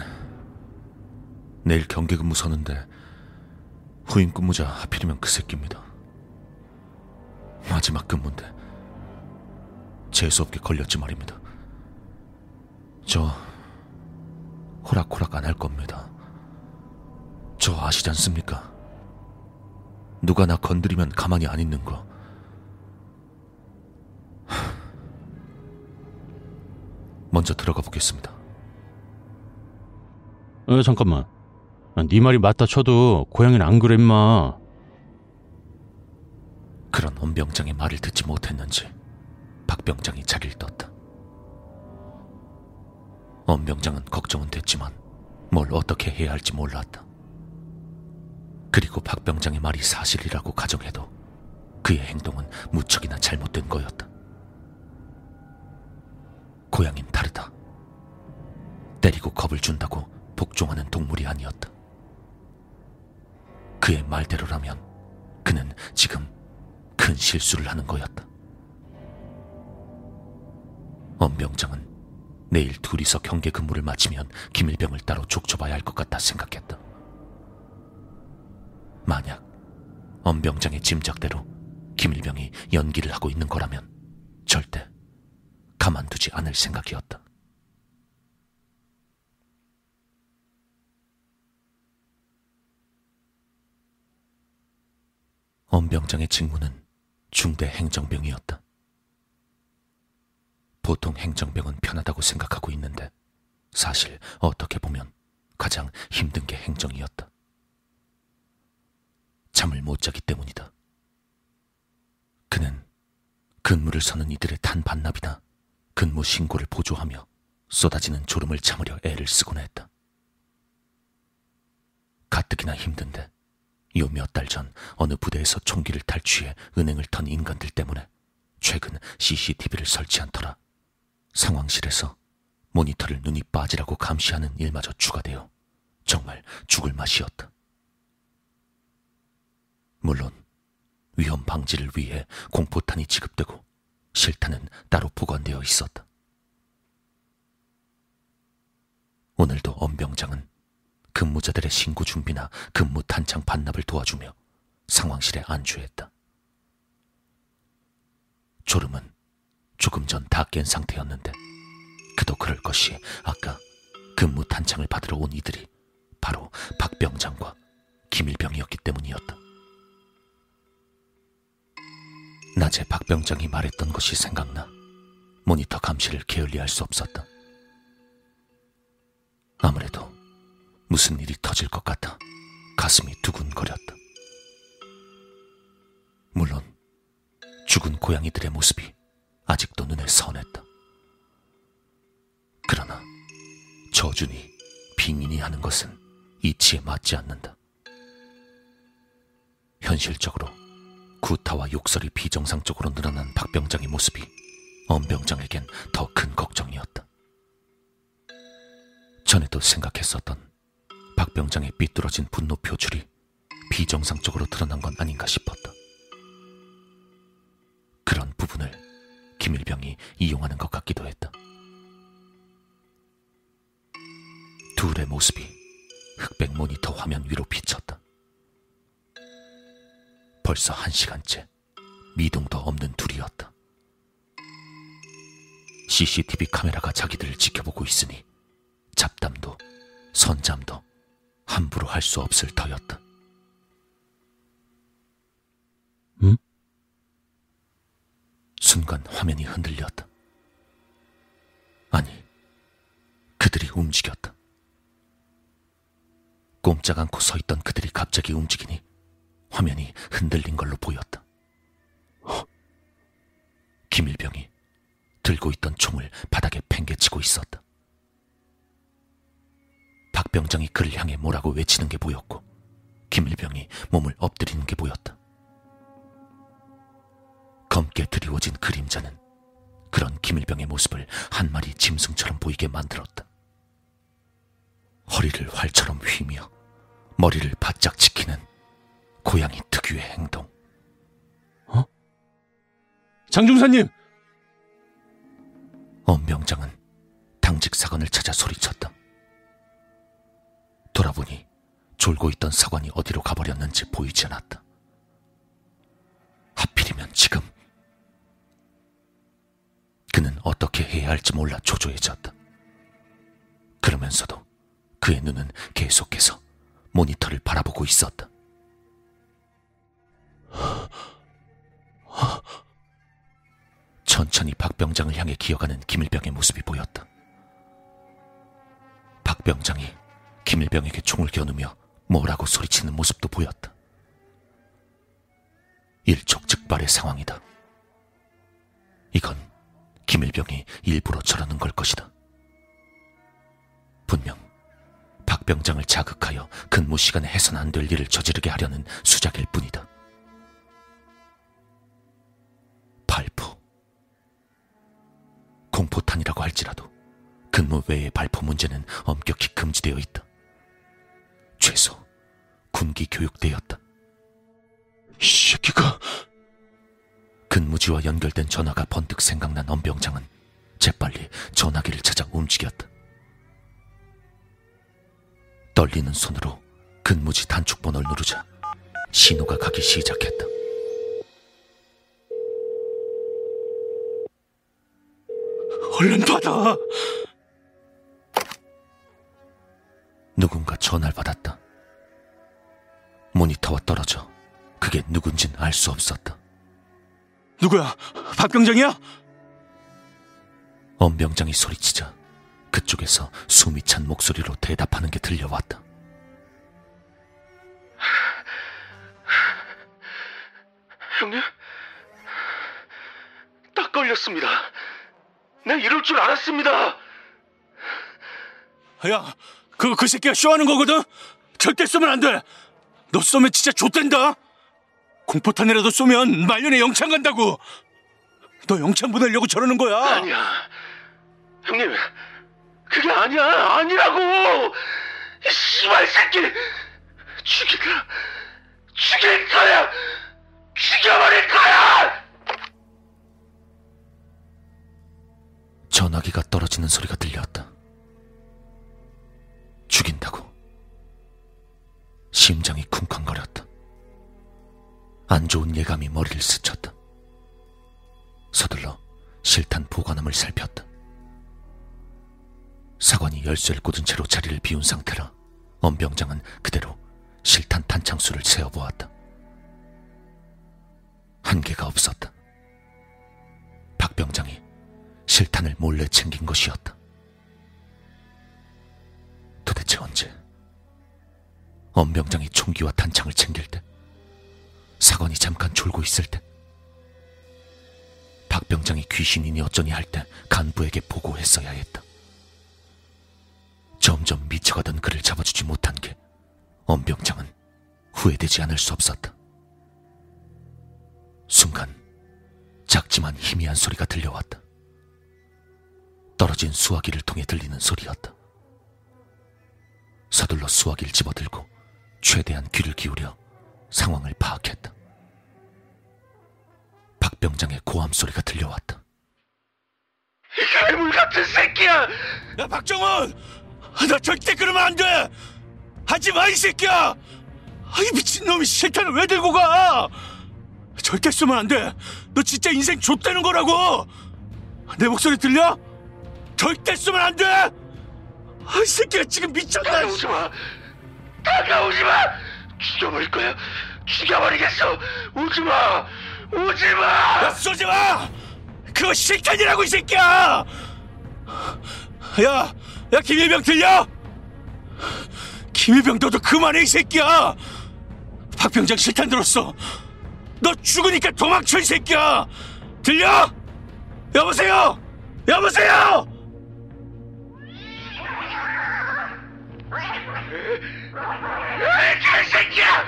내일 경계근무 서는데 후임 근무자 하필이면 그 새끼입니다. 마지막 근무인데 재수없게 걸렸지 말입니다. 저 호락호락 안 할 겁니다. 저 아시지 않습니까? 누가 나 건드리면 가만히 안 있는 거. 먼저 들어가 보겠습니다. 에, 잠깐만. 네 말이 맞다 쳐도 고양이는 안 그래 임마. 그런 엄병장의 말을 듣지 못했는지 박병장이 자리를 떴다. 엄병장은 걱정은 됐지만 뭘 어떻게 해야 할지 몰랐다. 그리고 박병장의 말이 사실이라고 가정해도 그의 행동은 무척이나 잘못된 거였다. 고양인 다르다. 때리고 겁을 준다고 복종하는 동물이 아니었다. 그의 말대로라면 그는 지금 큰 실수를 하는 거였다. 엄병장은 내일 둘이서 경계 근무를 마치면 김일병을 따로 족쳐봐야 할 것 같다 생각했다. 만약 엄병장의 짐작대로 김일병이 연기를 하고 있는 거라면 절대 가만두지 않을 생각이었다. 엄병장의 직무는 중대 행정병이었다. 보통 행정병은 편하다고 생각하고 있는데 사실 어떻게 보면 가장 힘든 게 행정이었다. 잠을 못 자기 때문이다. 그는 근무를 서는 이들의 탄반납이나 근무 신고를 보조하며 쏟아지는 졸음을 참으려 애를 쓰곤 했다. 가뜩이나 힘든데 요 몇 달 전 어느 부대에서 총기를 탈취해 은행을 턴 인간들 때문에 최근 씨씨티비를 설치한 터라 상황실에서 모니터를 눈이 빠지라고 감시하는 일마저 추가되어 정말 죽을 맛이었다. 물론 위험 방지를 위해 공포탄이 지급되고 실탄은 따로 보관되어 있었다. 오늘도 엄병장은 근무자들의 신고 준비나 근무 탄창 반납을 도와주며 상황실에 안주했다. 졸음은 조금 전 다 깬 상태였는데 그도 그럴 것이 아까 근무 탄창을 받으러 온 이들이 바로 박병장과 김일병이었기 때문이었다. 낮에 박병장이 말했던 것이 생각나 모니터 감시를 게을리할 수 없었다. 아무래도 무슨 일이 터질 것 같아 가슴이 두근거렸다. 물론 죽은 고양이들의 모습이 아직도 눈에 선했다. 그러나 저준이 빙인이 하는 것은 이치에 맞지 않는다. 현실적으로 구타와 욕설이 비정상적으로 늘어난 박병장의 모습이 엄병장에겐 더 큰 걱정이었다. 전에도 생각했었던 박병장의 삐뚤어진 분노 표출이 비정상적으로 드러난 건 아닌가 싶었다. 그런 부분을 김일병이 이용하는 것 같기도 했다. 둘의 모습이 흑백 모니터 화면 위로 비쳤다. 벌써 한 시간째 미동도 없는 둘이었다. 씨씨티비 카메라가 자기들을 지켜보고 있으니 잡담도 선잠도 함부로 할 수 없을 터였다. 응? 순간 화면이 흔들렸다. 아니, 그들이 움직였다. 꼼짝 않고 서 있던 그들이 갑자기 움직이니 화면이 흔들린 걸로 보였다. 허? 김일병이 들고 있던 총을 바닥에 팽개치고 있었다. 박병장이 그를 향해 뭐라고 외치는 게 보였고 김일병이 몸을 엎드리는 게 보였다. 검게 드리워진 그림자는 그런 김일병의 모습을 한 마리 짐승처럼 보이게 만들었다. 허리를 활처럼 휘며 머리를 바짝 지키는 고양이 특유의 행동. 어? 장중사님! 엄명장은 당직 사관을 찾아 소리쳤다. 돌아보니 졸고 있던 사관이 어디로 가버렸는지 보이지 않았다. 하필이면 지금. 그는 어떻게 해야 할지 몰라 초조해졌다. 그러면서도 그의 눈은 계속해서 모니터를 바라보고 있었다. 천천히 박병장을 향해 기어가는 김일병의 모습이 보였다. 박병장이 김일병에게 총을 겨누며 뭐라고 소리치는 모습도 보였다. 일촉즉발의 상황이다. 이건 김일병이 일부러 저러는 걸 것이다. 분명 박병장을 자극하여 근무 시간에 해선 안 될 일을 저지르게 하려는 수작일 뿐이다. 발포. 공포탄이라고 할지라도 근무 외의 발포 문제는 엄격히 금지되어 있다. 최소 군기 교육대였다. 이 새끼가... 근무지와 연결된 전화가 번뜩 생각난 엄병장은 재빨리 전화기를 찾아 움직였다. 떨리는 손으로 근무지 단축번호를 누르자 신호가 가기 시작했다. 얼른 받아! 누군가 전화를 받았다. 모니터와 떨어져 그게 누군진 알 수 없었다. 누구야? 박병장이야? 엄병장이 소리치자 그쪽에서 숨이 찬 목소리로 대답하는 게 들려왔다. 형님? 딱 걸렸습니다. 나 이럴 줄 알았습니다. 야, 그, 그 새끼가 쇼하는 거거든? 절대 쏘면 안 돼. 너 쏘면 진짜 좆된다. 공포탄이라도 쏘면 말년에 영창 간다고. 너 영창 보내려고 저러는 거야. 아니야 형님, 그게 아니야. 아니라고. 이 씨발 새끼 죽일 거야. 죽일 거야. 죽여버릴 거야. 전화기가 떨어지는 소리가 들렸다. 죽인다고. 심장이 쿵쾅거렸다. 안 좋은 예감이 머리를 스쳤다. 서둘러 실탄 보관함을 살폈다. 사관이 열쇠를 꽂은 채로 자리를 비운 상태라 엄병장은 그대로 실탄 탄창수를 세어보았다. 한계가 없었다. 박병장이 실탄을 몰래 챙긴 것이었다. 도대체 언제? 엄병장이 총기와 탄창을 챙길 때, 사관이 잠깐 졸고 있을 때, 박병장이 귀신이니 어쩌니 할 때 간부에게 보고했어야 했다. 점점 미쳐가던 그를 잡아주지 못한 게 엄병장은 후회되지 않을 수 없었다. 순간 작지만 희미한 소리가 들려왔다. 떨어진 수화기를 통해 들리는 소리였다. 서둘러 수화기를 집어들고 최대한 귀를 기울여 상황을 파악했다. 박병장의 고함 소리가 들려왔다. 이 괴물 같은 새끼야! 야 박정훈! 나 절대 그러면 안 돼! 하지 마 이 새끼야! 이 미친놈이 실탄을 왜 들고 가! 절대 쓰면 안 돼! 너 진짜 인생 좆되는 거라고! 내 목소리 들려? 절대 쓰면 안 돼! 이 새끼가 지금 미쳤다! 다가오지 마! 다가오지 마! 죽여버릴 거야. 죽여버리겠어. 오지마. 오지마. 야, 쏘지마. 그거 실탄이라고 이 새끼야. 야, 야 김일병 들려? 김일병 너도 그만해 이 새끼야. 박병장 실탄 들었어. 너 죽으니까 도망쳐 이 새끼야. 들려? 여보세요. 여보세요. 개새끼야!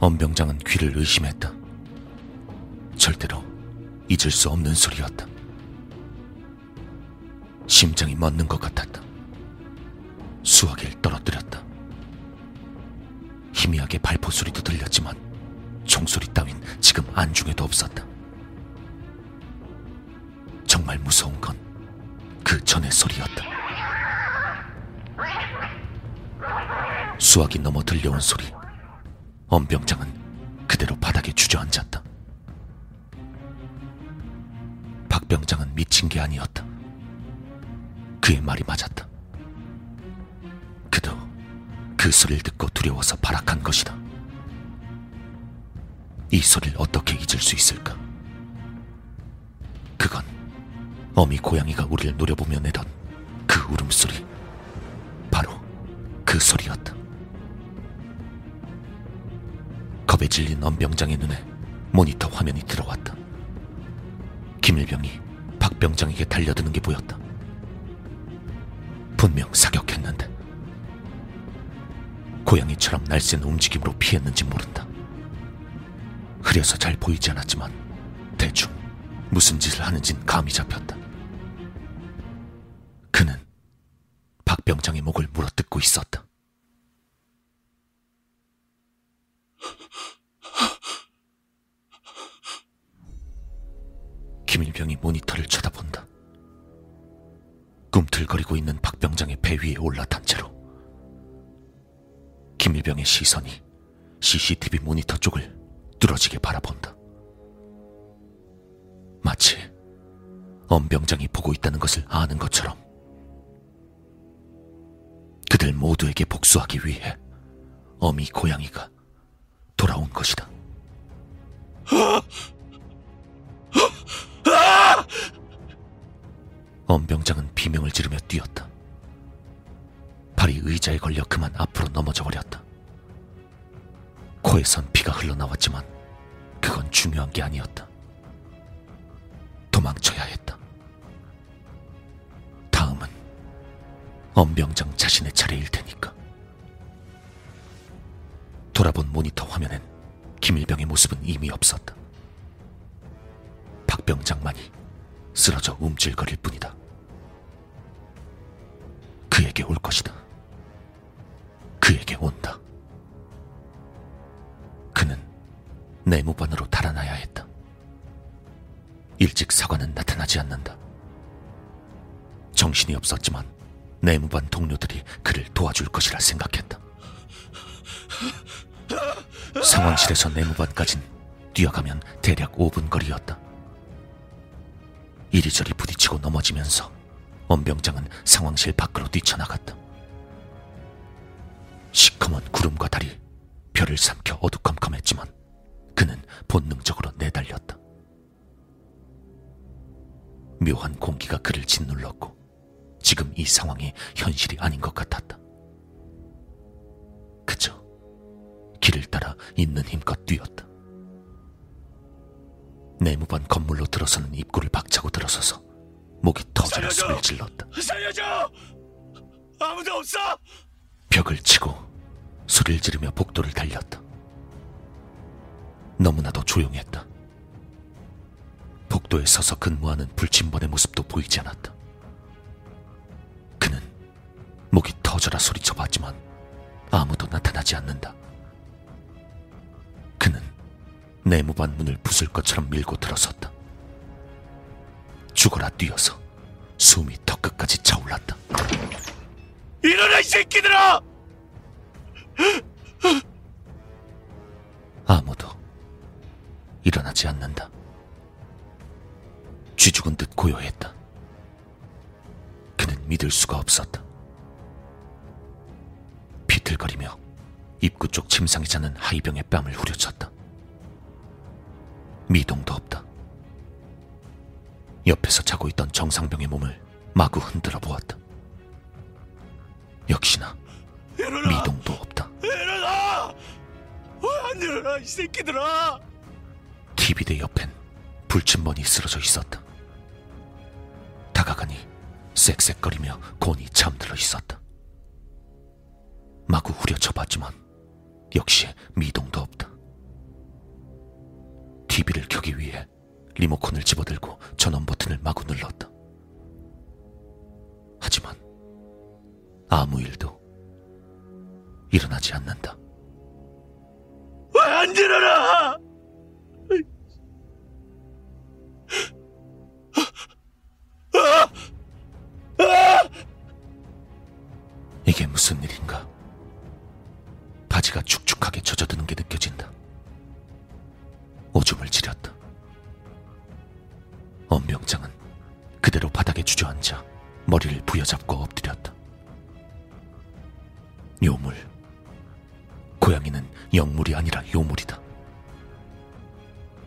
엄병장은 귀를 의심했다. 절대로 잊을 수 없는 소리였다. 심장이 멎는 것 같았다. 수화기를 떨어뜨렸다. 희미하게 발포 소리도 들렸지만 총소리 따윈 지금 안중에도 없었다. 정말 무서운 건 그 전의 소리였다. 수화기 넘어 들려온 소리. 엄병장은 그대로 바닥에 주저앉았다. 박병장은 미친 게 아니었다. 그의 말이 맞았다. 그도 그 소리를 듣고 두려워서 발악한 것이다. 이 소리를 어떻게 잊을 수 있을까? 그건 어미 고양이가 우리를 노려보며 내던 그 울음소리, 바로 그 소리였다. 겁에 질린 엄병장의 눈에 모니터 화면이 들어왔다. 김일병이 박병장에게 달려드는 게 보였다. 분명 사격했는데 고양이처럼 날쌘 움직임으로 피했는지 모른다. 흐려서 잘 보이지 않았지만 대충 무슨 짓을 하는진 감이 잡혔다. 그는 박병장의 목을 물어뜯고 있었다. 김일병이 모니터를 쳐다본다. 꿈틀거리고 있는 박병장의 배 위에 올라탄 채로 김일병의 시선이 씨씨티비 모니터 쪽을 뚫어지게 바라본다. 마치 엄병장이 보고 있다는 것을 아는 것처럼 그들 모두에게 복수하기 위해 어미 고양이가 돌아온 것이다. 엄병장은 비명을 지르며 뛰었다. 발이 의자에 걸려 그만 앞으로 넘어져 버렸다. 코에선 피가 흘러나왔지만 그건 중요한 게 아니었다. 도망쳐야 했다. 다음은 엄병장 자신의 차례일 테니까. 돌아본 모니터 화면엔 김일병의 모습은 이미 없었다. 박병장만이 쓰러져 움찔거릴 뿐이다. 그에게 올 것이다. 그에게 온다. 그는 내무반으로 달아나야 했다. 일찍 사과는 나타나지 않는다. 정신이 없었지만 내무반 동료들이 그를 도와줄 것이라 생각했다. 상황실에서 내무반까진 뛰어가면 대략 오 분 거리였다. 이리저리 부딪히고 넘어지면서 엄병장은 상황실 밖으로 뛰쳐나갔다. 시커먼 구름과 달이 별을 삼켜 어두컴컴했지만 그는 본능적으로 내달렸다. 묘한 공기가 그를 짓눌렀고 지금 이 상황이 현실이 아닌 것 같았다. 그저 길을 따라 있는 힘껏 뛰었다. 내무반 건물로 들어서는 입구를 박차고 들어서서 목이 터지는 소리를 질렀다. 살려줘! 아무도 없어! 벽을 치고 소리를 지르며 복도를 달렸다. 너무나도 조용했다. 복도에 서서 근무하는 불침번의 모습도 보이지 않았다. 그는 목이 터져라 소리쳐 봤지만 아무도 나타나지 않는다. 그는 내무반 문을 부술 것처럼 밀고 들어섰다. 죽어라 뛰어서 숨이 턱끝까지 차올랐다. 일어나 이 새끼들아! 아무도 일어나지 않는다. 쥐죽은 듯 고요했다. 그는 믿을 수가 없었다. 비틀거리며 입구 쪽 침상에 자는 하이병의 뺨을 후려쳤다. 미동도 없다. 옆에서 자고 있던 정상병의 몸을 마구 흔들어 보았다. 역시나 일어나, 미동도 없다. 일어나! 왜 안 일어나 이 새끼들아! 티비대 옆엔 불침번이 쓰러져 있었다. 다가가니 쌕쌕거리며 곤이 잠들어 있었다. 마구 후려쳐봤지만 역시 미동도 없다. 티비를 켜기 위해 리모컨을 집어들고 전원 버튼을 마구 눌렀다. 하지만 아무 일도 일어나지 않는다. 왜 안 일어나! 이게 무슨 일인가? 바지가 축축하게 젖어드는 게 느껴진다. 오줌을 지렸다. 엄병장은 그대로 바닥에 주저앉아 머리를 부여잡고 엎드렸다. 요물. 고양이는 영물이 아니라 요물이다.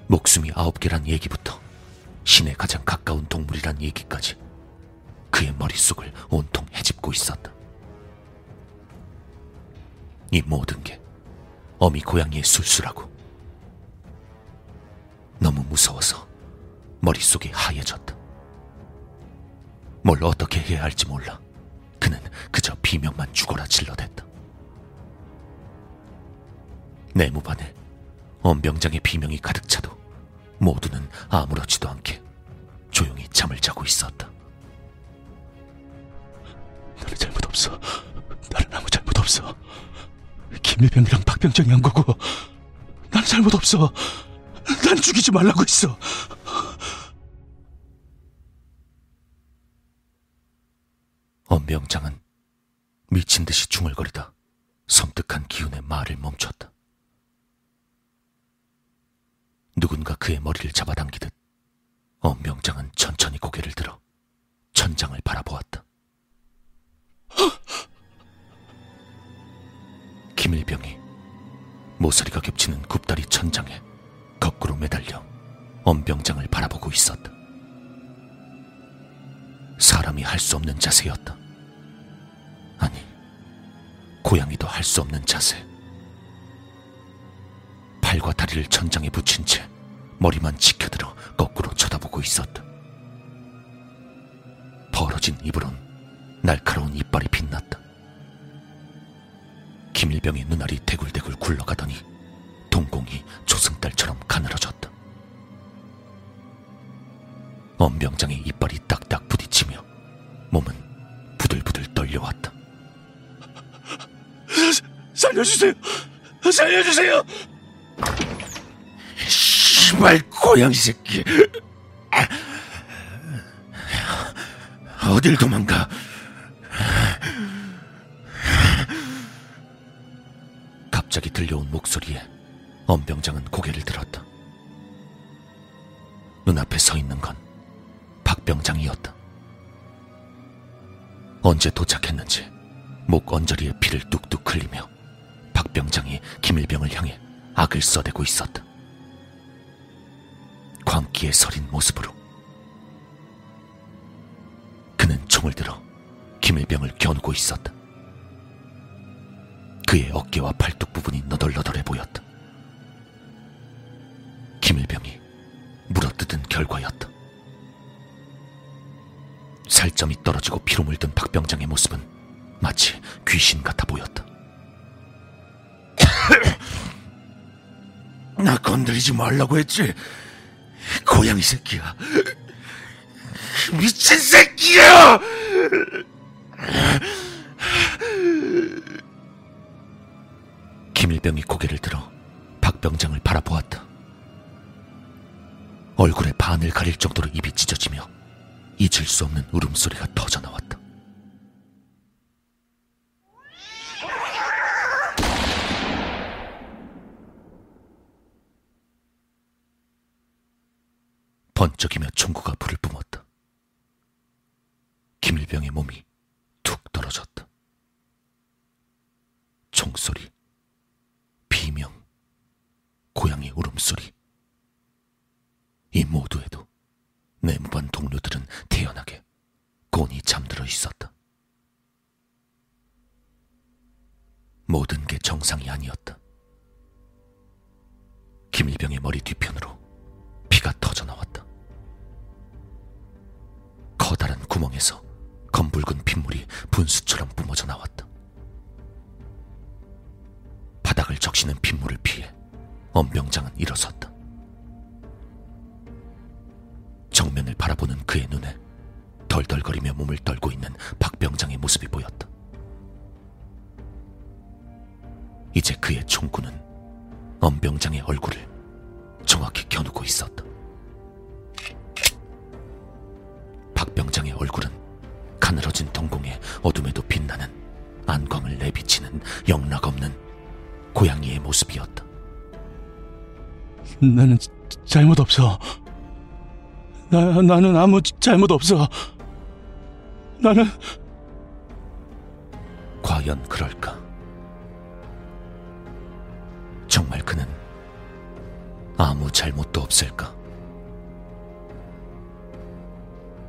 목숨이 아홉 개란 얘기부터 신에 가장 가까운 동물이란 얘기까지 그의 머릿속을 온통 헤집고 있었다. 이 모든 게 어미 고양이의 술수라고. 너무 무서워서 머릿속이 하얘졌다. 뭘 어떻게 해야 할지 몰라 그는 그저 비명만 죽어라 질러댔다. 내무반에 엄병장의 비명이 가득 차도 모두는 아무렇지도 않게 조용히 잠을 자고 있었다. 나는 잘못 없어. 나는 아무 잘못 없어. 김일병이랑 박병장이 한 거고 나는 잘못 없어. 난 죽이지 말라고 했어. 엄병장은 미친 듯이 중얼거리다 섬뜩한 기운에 말을 멈췄다. 누군가 그의 머리를 잡아당기듯 엄병장은 천천히 고개를 들어 천장을 바라보았다. 김일병이 모서리가 겹치는 굽다리 천장에 거꾸로 매달려 엄병장을 바라보고 있었다. 사람이 할 수 없는 자세였다. 아니, 고양이도 할 수 없는 자세. 팔과 다리를 천장에 붙인 채 머리만 치켜들어 거꾸로 쳐다보고 있었다. 벌어진 입으론 날카로운 이빨이 빛났다. 김일병의 눈알이 대굴대굴 굴러가더니 동공이 조승달처럼 가늘어졌다. 엄병장의 이빨이 딱딱 부딪히며 몸은 부들부들 떨려왔다. 살려주세요! 살려주세요! 씨발 고양이 새끼! 어딜 도망가? 갑자기 들려온 목소리에 엄병장은 고개를 들었다. 눈앞에 서 있는 건 박병장이었다. 언제 도착했는지 목 언저리에 피를 뚝뚝 흘리며 박병장이 김일병을 향해 악을 써대고 있었다. 광기에 서린 모습으로. 그는 총을 들어 김일병을 겨누고 있었다. 그의 어깨와 팔뚝 부분이 너덜너덜해 보였다. 김일병이 물어뜯은 결과였다. 살점이 떨어지고 피로 물든 박병장의 모습은 마치 귀신 같아 보였다. 나 건드리지 말라고 했지? 고양이 새끼야. 미친 새끼야! 김일병이 고개를 들어 박병장을 바라보았다. 얼굴에 반을 가릴 정도로 입이 찢어지며 잊을 수 없는 울음소리가 터져나왔다. 번쩍이며 총구가 불을 뿜었다. 김일병의 몸이 툭 떨어졌다. 총소리, 비명, 고양이 울음소리, 이 모두에도 내무반 동료들은 태연하게 곤히 잠들어 있었다. 모든 게 정상이 아니었다. 김일병의 머리 뒤편으로 피가 터져나왔다. 커다란 구멍에서 검붉은 핏물이 분수처럼 뿜어져 나왔다. 바닥을 적시는 핏물을 피해 엄병장은 일어섰다. 자신을 바라보는 그의 눈에 덜덜거리며 몸을 떨고 있는 박병장의 모습이 보였다. 이제 그의 총구는 엄병장의 얼굴을 정확히 겨누고 있었다. 박병장의 얼굴은 가늘어진 동공에 어둠에도 빛나는 안광을 내비치는 영락없는 고양이의 모습이었다. 나는 잘못 없어. 나, 나는 아무 잘못 없어. 나는... 과연 그럴까? 정말 그는 아무 잘못도 없을까?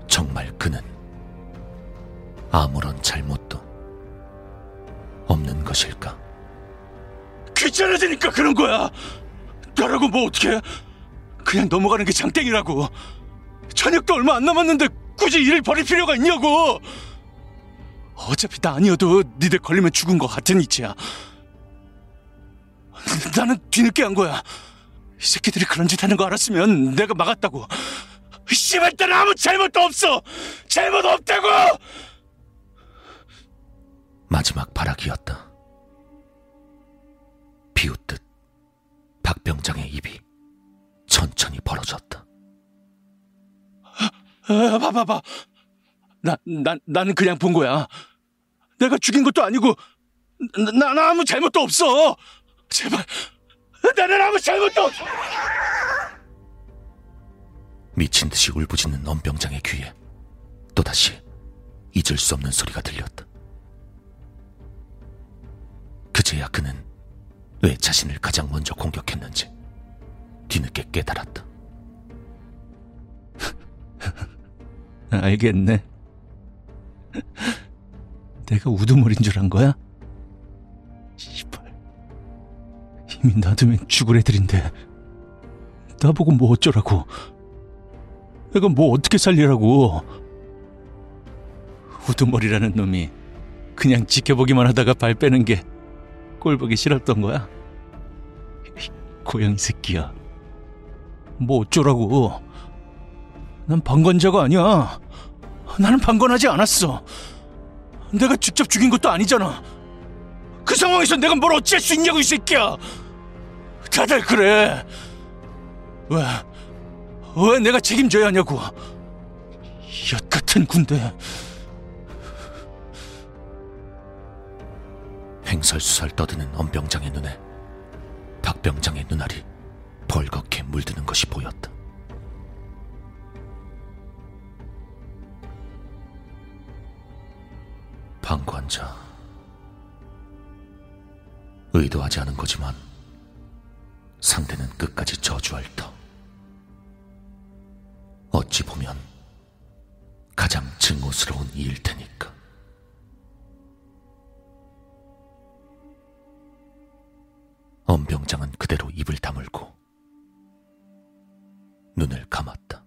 정말 그는 아무런 잘못도 없는 것일까? 귀찮아지니까 그런 거야! 나라고 뭐 어떡해? 그냥 넘어가는 게 장땡이라고! 저녁도 얼마 안 남았는데 굳이 일을 벌일 필요가 있냐고! 어차피 나 아니어도 니들 걸리면 죽은 거 같은 이치야. 나는 뒤늦게 한 거야. 이 새끼들이 그런 짓 하는 거 알았으면 내가 막았다고. 씨발, 난 아무 잘못도 없어! 잘못 없다고! 마지막 발악이었다. 비웃듯 박병장의 입이 천천히 벌어졌다. 아, 봐봐봐. 나, 나, 나는 그냥 본 거야. 내가 죽인 것도 아니고, 나, 나 아무 잘못도 없어! 제발, 나는 아무 잘못도 없어! 미친 듯이 울부짖는 엄병장의 귀에 또다시 잊을 수 없는 소리가 들렸다. 그제야 그는 왜 자신을 가장 먼저 공격했는지 뒤늦게 깨달았다. 알겠네. 내가 우두머리인 줄 안 거야? 씨발, 이미 놔두면 죽을 애들인데 나보고 뭐 어쩌라고. 내가 뭐 어떻게 살리라고. 우두머리라는 놈이 그냥 지켜보기만 하다가 발 빼는 게 꼴보기 싫었던 거야? 고양이 새끼야. 뭐 어쩌라고. 난 방관자가 아니야. 나는 방관하지 않았어. 내가 직접 죽인 것도 아니잖아. 그 상황에서 내가 뭘 어찌할 수 있냐고 이 새끼야. 다들 그래. 왜? 왜 내가 책임져야 하냐고. 엿같은 군대. 횡설수설 떠드는 엄병장의 눈에 박병장의 눈알이 벌겋게 물드는 것이 보였다. 방관자. 의도하지 않은 거지만 상대는 끝까지 저주할 터. 어찌 보면 가장 증오스러운 이일 테니까. 엄병장은 그대로 입을 다물고 눈을 감았다.